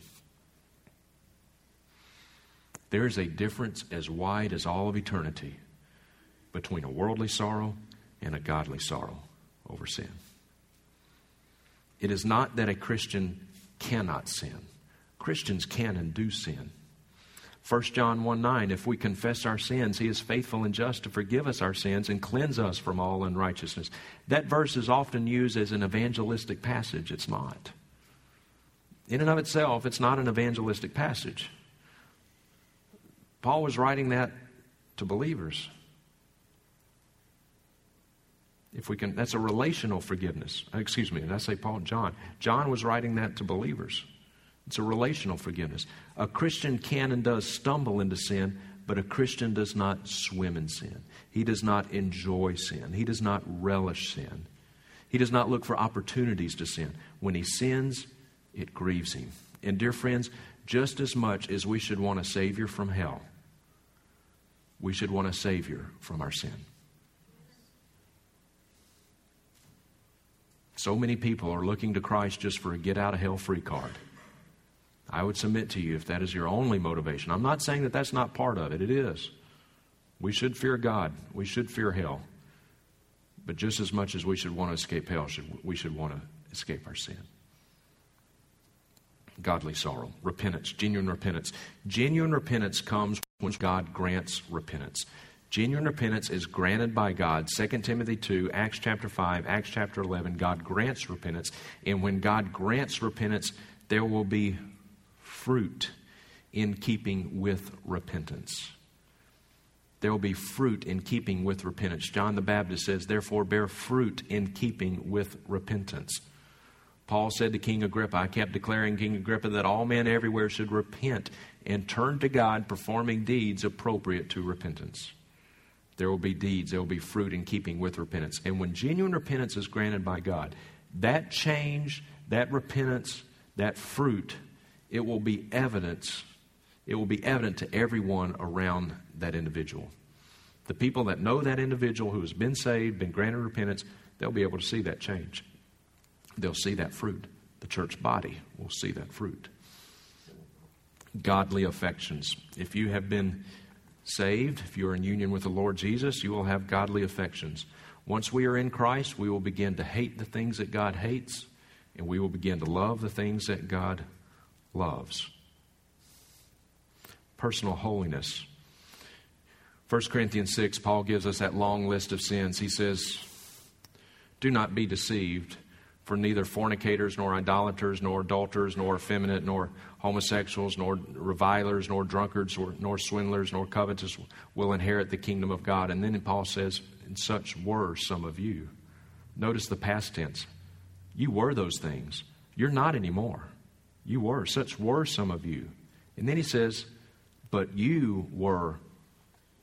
There is a difference as wide as all of eternity between a worldly sorrow and a godly sorrow over sin. It is not that a Christian cannot sin. Christians can and do sin. 1 John 1:9, if we confess our sins, he is faithful and just to forgive us our sins and cleanse us from all unrighteousness. That verse is often used as an evangelistic passage. It's not. In and of itself, it's not an evangelistic passage. Paul was writing that to believers. If we can, that's a relational forgiveness. Excuse me, did I say Paul? John. John was writing that to believers. It's a relational forgiveness. A Christian can and does stumble into sin, but a Christian does not swim in sin. He does not enjoy sin. He does not relish sin. He does not look for opportunities to sin. When he sins, it grieves him. And dear friends, just as much as we should want a Savior from hell, we should want a Savior from our sin. So many people are looking to Christ just for a get-out-of-hell-free card. I would submit to you, if that is your only motivation, I'm not saying that that's not part of it. It is. We should fear God. We should fear hell. But just as much as we should want to escape hell, we should want to escape our sin. godly sorrow, repentance, genuine repentance. Genuine repentance comes when God grants repentance. Genuine repentance is granted by God. 2 Timothy 2, Acts chapter 5, Acts chapter 11, God grants repentance. And when God grants repentance, there will be fruit in keeping with repentance. There will be fruit in keeping with repentance. John the Baptist says, therefore, bear fruit in keeping with repentance. Paul said to King Agrippa, I kept declaring, King Agrippa, that all men everywhere should repent and turn to God, performing deeds appropriate to repentance. There will be deeds, there will be fruit in keeping with repentance. And when genuine repentance is granted by God, that change, that repentance, that fruit, it will be evidence. It will be evident to everyone around that individual. The people that know that individual who has been saved, been granted repentance, they'll be able to see that change. They'll see that fruit. The church body will see that fruit. Godly affections. If you have been saved, if you are in union with the Lord Jesus, you will have godly affections. Once we are in Christ, we will begin to hate the things that God hates, and we will begin to love the things that God loves. Personal holiness. 1 Corinthians 6, Paul gives us that long list of sins. He says, do not be deceived, for neither fornicators, nor idolaters, nor adulterers, nor effeminate, nor homosexuals, nor revilers, nor drunkards, nor swindlers, nor covetous will inherit the kingdom of God. And then Paul says, and such were some of you. Notice the past tense. You were those things. You're not anymore. You were. Such were some of you. And then he says, but you were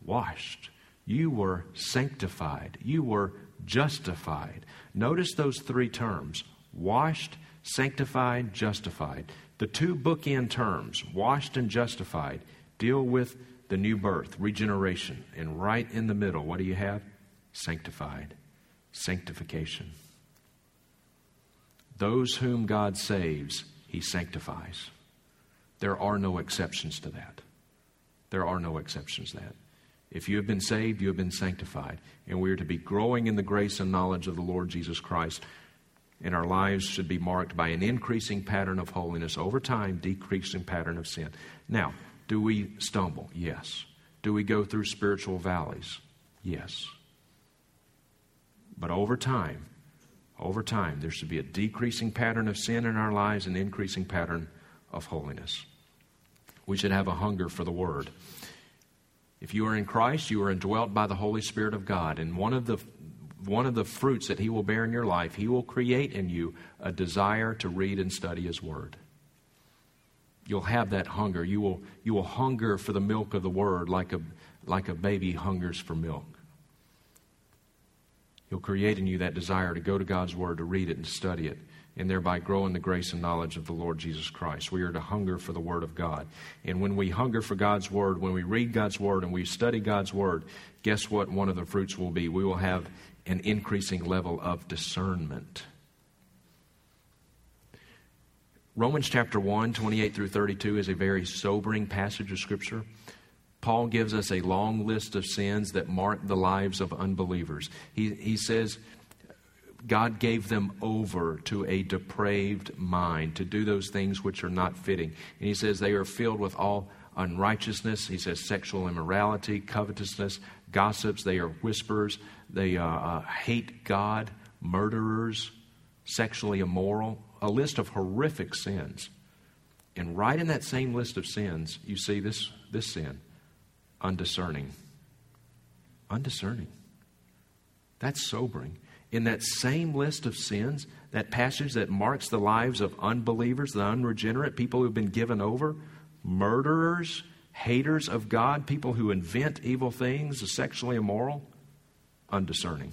washed. You were sanctified. You were justified. Notice those three terms: washed, sanctified, justified. The two bookend terms, washed and justified, deal with the new birth, regeneration. And right in the middle, what do you have? Sanctified, sanctification. Those whom God saves, He sanctifies. There are no exceptions to that. There are no exceptions to that. If you have been saved, you have been sanctified. And we are to be growing in the grace and knowledge of the Lord Jesus Christ. And our lives should be marked by an increasing pattern of holiness over time, decreasing pattern of sin. Now, do we stumble? Yes. Do we go through spiritual valleys? Yes. But over time, there should be a decreasing pattern of sin in our lives and increasing pattern of holiness. We should have a hunger for the Word. If you are in Christ, you are indwelt by the Holy Spirit of God. And one of the fruits that He will bear in your life, He will create in you a desire to read and study His Word. You'll have that hunger. You will hunger for the milk of the Word like a baby hungers for milk. He'll create in you that desire to go to God's Word, to read it and study it, and thereby grow in the grace and knowledge of the Lord Jesus Christ. We are to hunger for the Word of God. And when we hunger for God's Word, when we read God's Word and we study God's Word, guess what one of the fruits will be? We will have an increasing level of discernment. Romans chapter 1, 28 through 32 is a very sobering passage of Scripture. Paul gives us a long list of sins that mark the lives of unbelievers. He says, God gave them over to a depraved mind to do those things which are not fitting. And he says they are filled with all unrighteousness. He says sexual immorality, covetousness, gossips. They are whisperers. They hate God, murderers, sexually immoral. A list of horrific sins. And right in that same list of sins, you see this sin, undiscerning. Undiscerning. That's sobering. In that same list of sins, that passage that marks the lives of unbelievers, the unregenerate, people who have been given over, murderers, haters of God, people who invent evil things, the sexually immoral, undiscerning.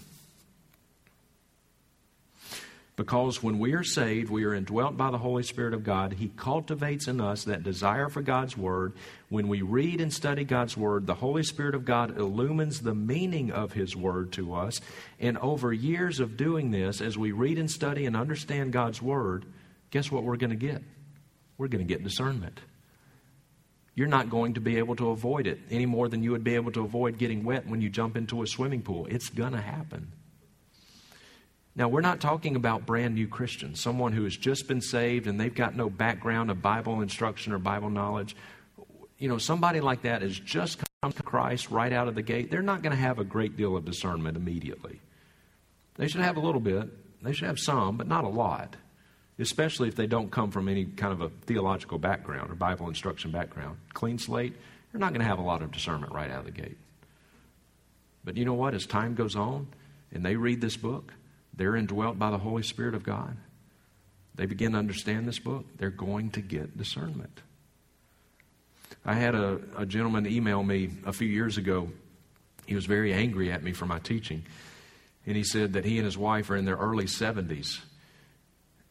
Because when we are saved, we are indwelt by the Holy Spirit of God. He cultivates in us that desire for God's Word. When we read and study God's Word, the Holy Spirit of God illumines the meaning of His Word to us. And over years of doing this, as we read and study and understand God's Word, guess what we're going to get? We're going to get discernment. You're not going to be able to avoid it any more than you would be able to avoid getting wet when you jump into a swimming pool. It's going to happen. Now, we're not talking about brand new Christians, someone who has just been saved and they've got no background of Bible instruction or Bible knowledge. You know, somebody like that has just come to Christ right out of the gate. They're not going to have a great deal of discernment immediately. They should have a little bit. They should have some, but not a lot, especially if they don't come from any kind of a theological background or Bible instruction background. Clean slate, they're not going to have a lot of discernment right out of the gate. But you know what? As time goes on and they read this book, they're indwelt by the Holy Spirit of God. They begin to understand this book. They're going to get discernment. I had a gentleman email me a few years ago. He was very angry at me for my teaching. And he said that he and his wife are in their early 70s.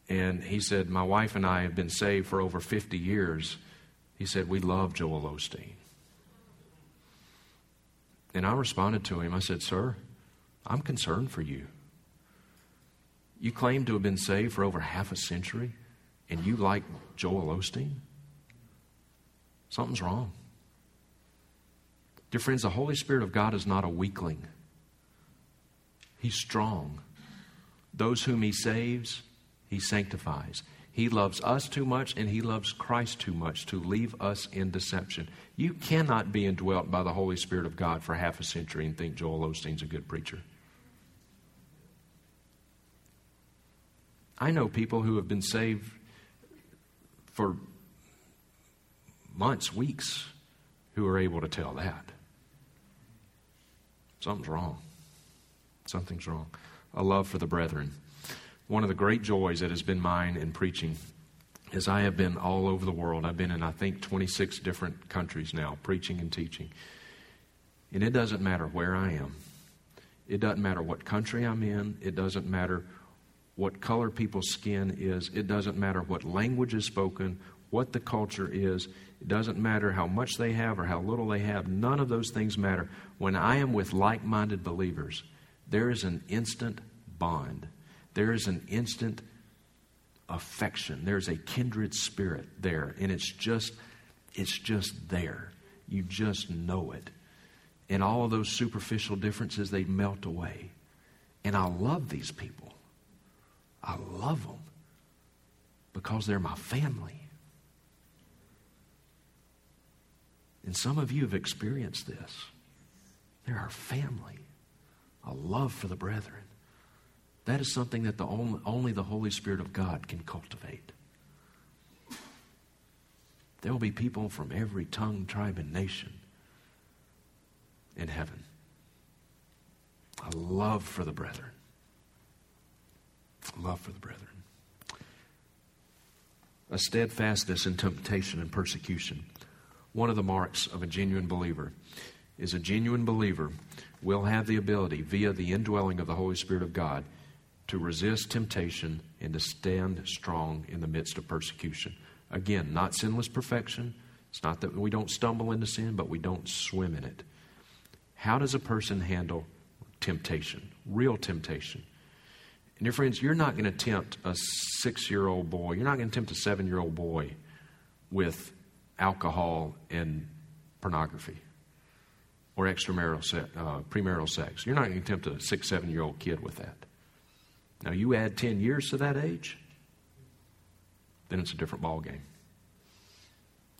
And he said, my wife and I have been saved for over 50 years. He said, we love Joel Osteen. And I responded to him. I said, sir, I'm concerned for you. You claim to have been saved for over half a century, and you like Joel Osteen? Something's wrong. Dear friends, the Holy Spirit of God is not a weakling. He's strong. Those whom he saves, he sanctifies. He loves us too much and he loves Christ too much to leave us in deception. You cannot be indwelt by the Holy Spirit of God for half a century and think Joel Osteen's a good preacher. I know people who have been saved for months, weeks, who are able to tell that. Something's wrong. Something's wrong. A love for the brethren. One of the great joys that has been mine in preaching is I have been all over the world. I've been in, I think, 26 different countries now, preaching and teaching. And it doesn't matter where I am. It doesn't matter what country I'm in. It doesn't matter what color people's skin is. It doesn't matter what language is spoken, what the culture is. It doesn't matter how much they have or how little they have. None of those things matter. When I am with like-minded believers, there is an instant bond. There is an instant affection. There's a kindred spirit there. And it's just there. You just know it. And all of those superficial differences, they melt away. And I love these people. I love them because they're my family. And some of you have experienced this. They're our family. A love for the brethren. That is something that only the Holy Spirit of God can cultivate. There will be people from every tongue, tribe, and nation in heaven. A love for the brethren. Love for the brethren. A steadfastness in temptation and persecution. One of the marks of a genuine believer is a genuine believer will have the ability via the indwelling of the Holy Spirit of God to resist temptation and to stand strong in the midst of persecution. Again, not sinless perfection. It's not that we don't stumble into sin, but we don't swim in it. How does a person handle temptation, real temptation? And dear friends, you're not going to tempt a 6-year-old boy. You're not going to tempt a 7-year-old boy with alcohol and pornography or premarital sex. You're not going to tempt a 6, 7-year-old kid with that. Now, you add 10 years to that age, then it's a different ballgame.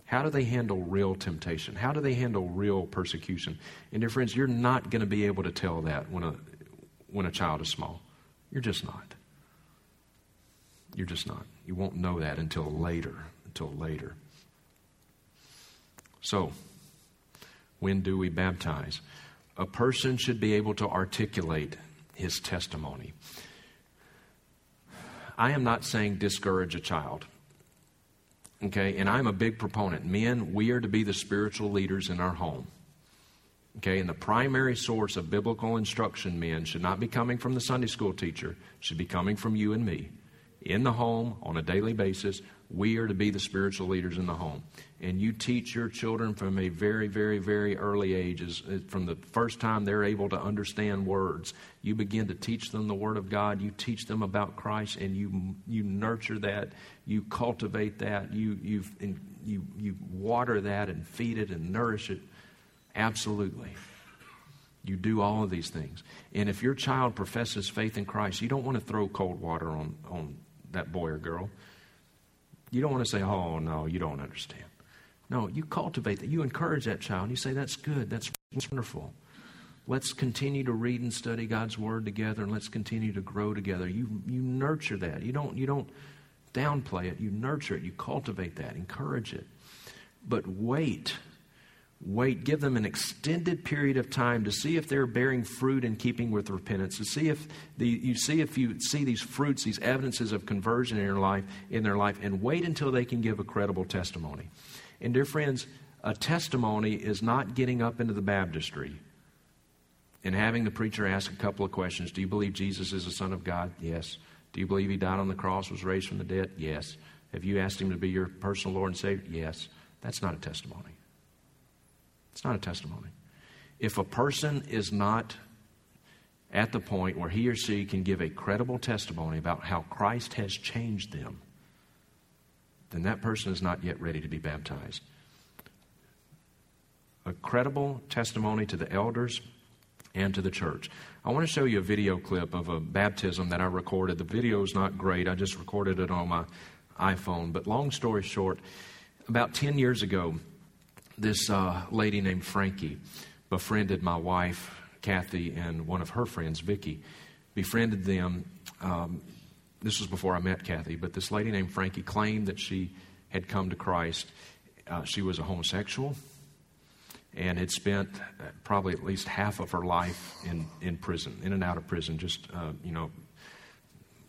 How do they handle real temptation? How do they handle real persecution? And dear friends, you're not going to be able to tell that when a child is small. You're just not. You're just not. You won't know that until later, So, when do we baptize? A person should be able to articulate his testimony. I am not saying discourage a child. Okay, and I'm a big proponent. Men, we are to be the spiritual leaders in our home. Okay, and the primary source of biblical instruction, men, should not be coming from the Sunday school teacher. It should be coming from you and me. In the home, on a daily basis, we are to be the spiritual leaders in the home. And you teach your children from a very, very, very early age, from the first time they're able to understand words. You begin to teach them the Word of God. You teach them about Christ, and you nurture that. You cultivate that. You water that and feed it and nourish it. Absolutely. You do all of these things. And if your child professes faith in Christ, you don't want to throw cold water on that boy or girl. You don't want to say, oh, no, you don't understand. No, you cultivate that. You encourage that child. And you say, that's good. That's wonderful. Let's continue to read and study God's Word together, and let's continue to grow together. You nurture that. You don't downplay it. You nurture it. You cultivate that. Encourage it. But wait. Wait. Give them an extended period of time to see if they're bearing fruit in keeping with repentance, to see if you see these fruits, these evidences of conversion in their life, and wait until they can give a credible testimony. And dear friends, a testimony is not getting up into the baptistry and having the preacher ask a couple of questions. Do you believe Jesus is the Son of God? Yes. Do you believe He died on the cross, was raised from the dead? Yes. Have you asked Him to be your personal Lord and Savior? Yes. That's not a testimony. It's not a testimony. If a person is not at the point where he or she can give a credible testimony about how Christ has changed them, then that person is not yet ready to be baptized. A credible testimony to the elders and to the church. I want to show you a video clip of a baptism that I recorded. The video is not great. I just recorded it on my iPhone. But long story short, about 10 years ago, this lady named Frankie befriended my wife, Kathy, and one of her friends, Vicki. Befriended them. This was before I met Kathy, but this lady named Frankie claimed that she had come to Christ. She was a homosexual and had spent probably at least half of her life in prison, in and out of prison, just,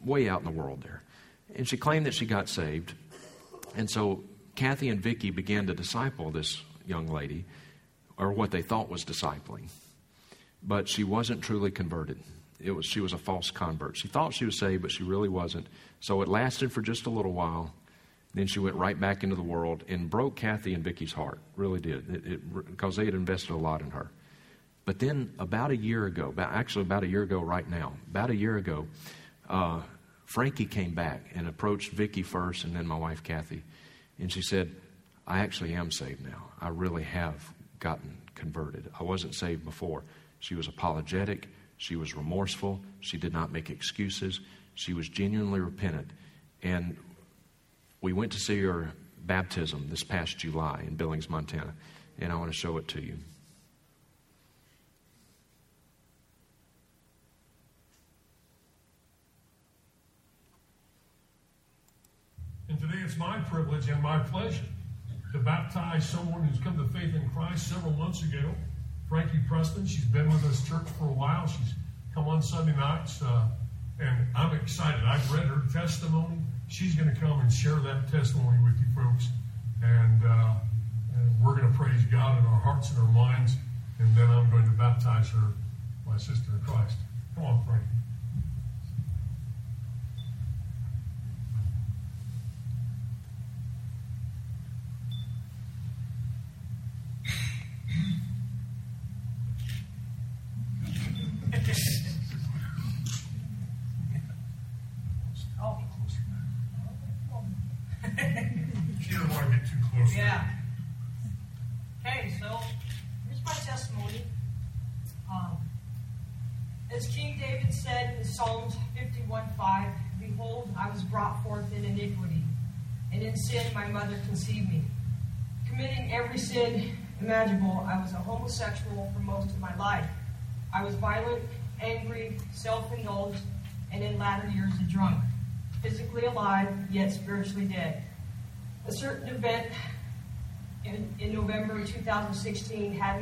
way out in the world there. And she claimed that she got saved. And so Kathy and Vicki began to disciple this young lady, or what they thought was discipling. But she wasn't truly converted. She was a false convert. She thought she was saved, but she really wasn't. So it lasted for just a little while. Then she went right back into the world and broke Kathy and Vicki's heart. Really did. Because they had invested a lot in her. But then about a year ago, Frankie came back and approached Vicki first and then my wife Kathy. And she said, I actually am saved now. I really have gotten converted. I wasn't saved before. She was apologetic. She was remorseful. She did not make excuses. She was genuinely repentant. And we went to see her baptism this past July in Billings, Montana. And I want to show it to you. And today it's my privilege and my pleasure to baptize someone who's come to faith in Christ several months ago. Frankie Preston, she's been with us church for a while. She's come on Sunday nights, and I'm excited. I've read her testimony. She's going to come and share that testimony with you folks, and we're going to praise God in our hearts and our minds, and then I'm going to baptize her, my sister in Christ. Come on, Frankie. Yeah. Okay, so here's my testimony. As King David said in Psalms 51:5, behold, I was brought forth in iniquity, and in sin my mother conceived me. Committing every sin imaginable, I was a homosexual for most of my life. I was violent, angry, self-indulged, and in latter years a drunk. Physically alive, yet spiritually dead. A certain event in November of 2016 had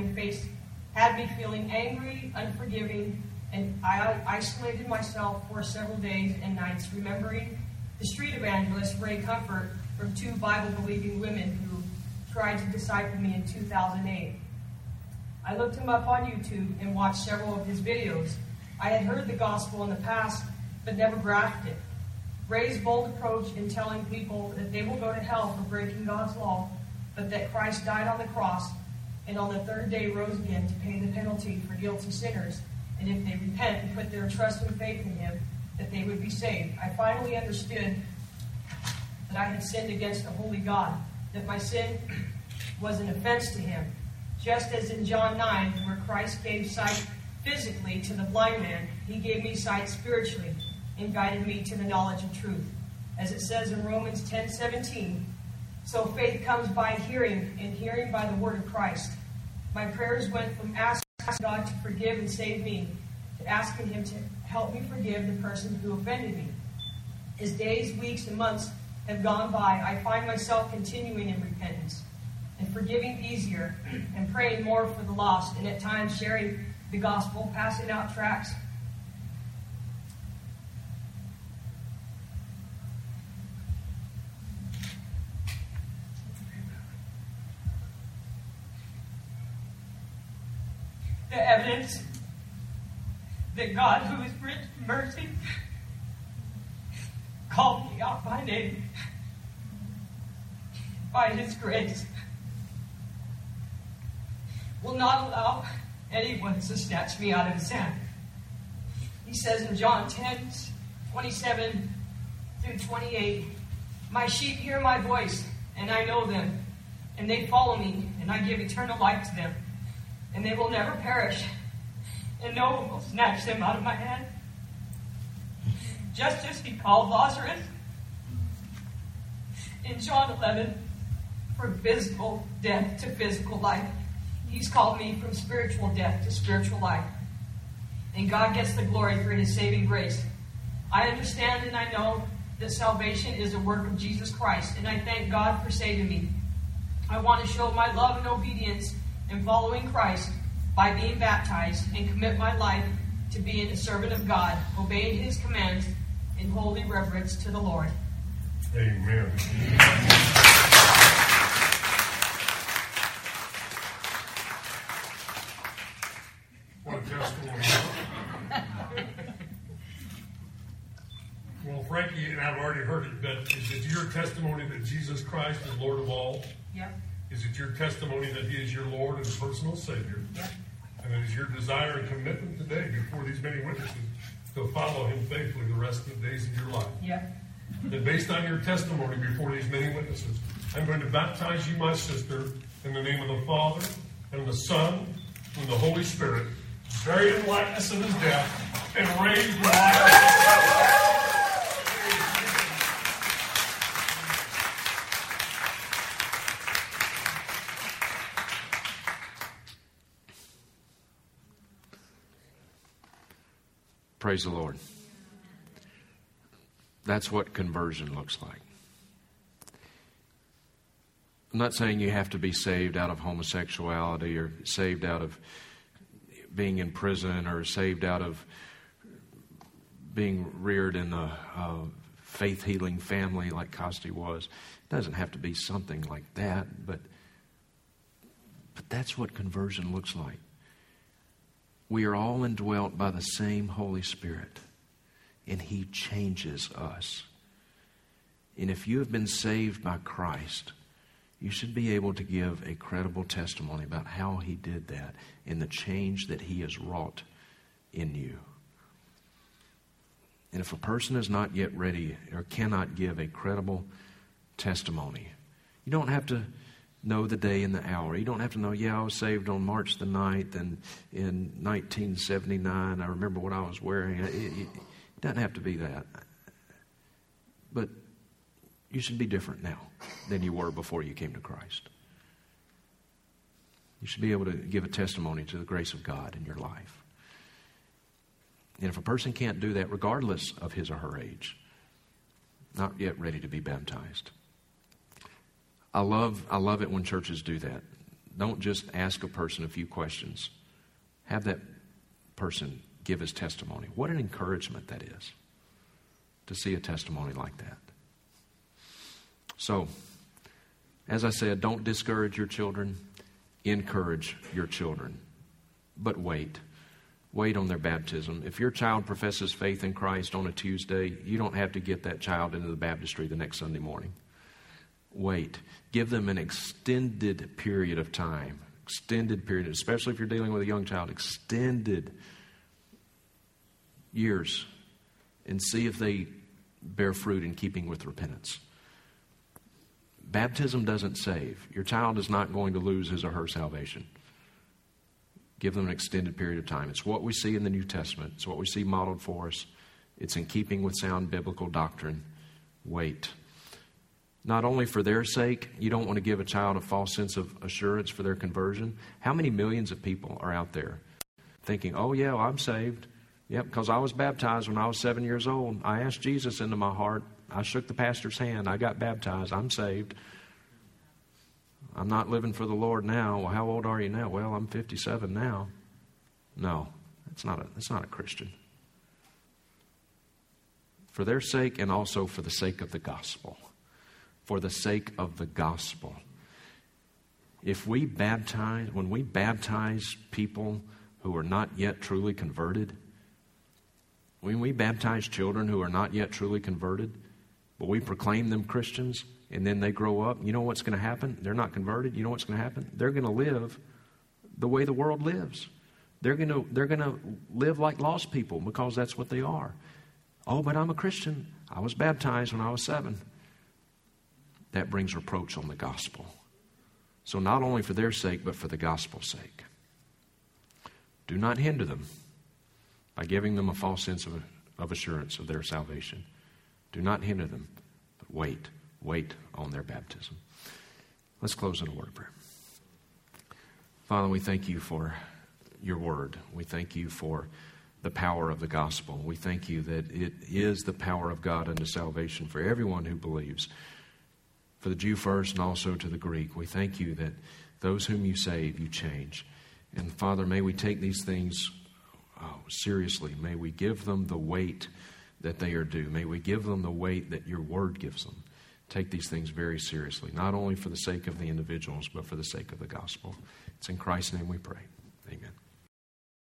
me feeling angry, unforgiving, and I isolated myself for several days and nights, remembering the street evangelist Ray Comfort from two Bible-believing women who tried to disciple me in 2008. I looked him up on YouTube and watched several of his videos. I had heard the gospel in the past, but never grasped it. Ray's bold approach in telling people that they will go to hell for breaking God's law, but that Christ died on the cross and on the third day rose again to pay the penalty for guilty sinners, and if they repent and put their trust and faith in Him, that they would be saved. I finally understood that I had sinned against a holy God, that my sin was an offense to Him. Just as in John 9, where Christ gave sight physically to the blind man, he gave me sight spiritually and guided me to the knowledge of truth. As it says in Romans 10:17, so faith comes by hearing, and hearing by the word of Christ. My prayers went from asking God to forgive and save me to asking him to help me forgive the person who offended me. As days, weeks, and months have gone by, I find myself continuing in repentance and forgiving easier and praying more for the lost, and at times sharing the gospel, passing out tracts. The evidence that God, who is rich in mercy, called me out by name, by his grace, will not allow anyone to snatch me out of his hand. He says in John 10:27 through 28, my sheep hear my voice, and I know them, and they follow me, and I give eternal life to them, and they will never perish, and no one will snatch them out of my hand. Just as he called Lazarus in John 11 from physical death to physical life, he's called me from spiritual death to spiritual life. And God gets the glory for his saving grace. I understand and I know that salvation is a work of Jesus Christ, and I thank God for saving me. I want to show my love and obedience in following Christ by being baptized and commit my life to being a servant of God, obeying his commands in holy reverence to the Lord. Amen. What a testimony. Well, Frankie, and I've already heard it, but is it your testimony that Jesus Christ is Lord of all? Yep. Is it your testimony that he is your Lord and personal Savior? Yep. And it is your desire and commitment today, before these many witnesses, to follow him faithfully the rest of the days of your life. Yep. And based on your testimony before these many witnesses, I'm going to baptize you, my sister, in the name of the Father, and the Son, and the Holy Spirit, buried in likeness of his death, and raised in likeness of his death. Praise the Lord. That's what conversion looks like. I'm not saying you have to be saved out of homosexuality or saved out of being in prison or saved out of being reared in a faith-healing family like Costi was. It doesn't have to be something like that, but that's what conversion looks like. We are all indwelt by the same Holy Spirit, and he changes us. And if you have been saved by Christ, you should be able to give a credible testimony about how he did that and the change that he has wrought in you. And if a person is not yet ready or cannot give a credible testimony, you don't have to know the day and the hour. You don't have to know, I was saved on March the 9th and in 1979. I remember what I was wearing. It doesn't have to be that. But you should be different now than you were before you came to Christ. You should be able to give a testimony to the grace of God in your life. And if a person can't do that, regardless of his or her age, not yet ready to be baptized. I love it when churches do that. Don't just ask a person a few questions. Have that person give his testimony. What an encouragement that is to see a testimony like that. So, as I said, don't discourage your children. Encourage your children. But wait. Wait on their baptism. If your child professes faith in Christ on a Tuesday, you don't have to get that child into the baptistry the next Sunday morning. Wait. Give them an extended period of time. Extended period, especially if you're dealing with a young child. Extended years. And see if they bear fruit in keeping with repentance. Baptism doesn't save. Your child is not going to lose his or her salvation. Give them an extended period of time. It's what we see in the New Testament. It's what we see modeled for us. It's in keeping with sound biblical doctrine. Wait. Not only for their sake, you don't want to give a child a false sense of assurance for their conversion. How many millions of people are out there thinking, oh, yeah, well, I'm saved. Yep, because I was baptized when I was 7 years old. I asked Jesus into my heart. I shook the pastor's hand. I got baptized. I'm saved. I'm not living for the Lord now. Well, how old are you now? Well, I'm 57 now. No, that's not a Christian. For their sake and also for the sake of the gospel. For the sake of the gospel. If we baptize, when we baptize people who are not yet truly converted, when we baptize children who are not yet truly converted, but we proclaim them Christians, and then they grow up, you know what's going to happen? They're not converted. You know what's going to happen? They're going to live the way the world lives. They're going to live like lost people because that's what they are. Oh, but I'm a Christian. I was baptized when I was 7. That brings reproach on the gospel. So not only for their sake, but for the gospel's sake. Do not hinder them by giving them a false sense of assurance of their salvation. Do not hinder them, but wait on their baptism. Let's close in a word of prayer. Father, we thank you for your word. We thank you for the power of the gospel. We thank you that it is the power of God unto salvation for everyone who believes, for the Jew first and also to the Greek. We thank you that those whom you save, you change. And Father, may we take these things seriously. May we give them the weight that they are due. May we give them the weight that your word gives them. Take these things very seriously, not only for the sake of the individuals, but for the sake of the gospel. It's in Christ's name we pray.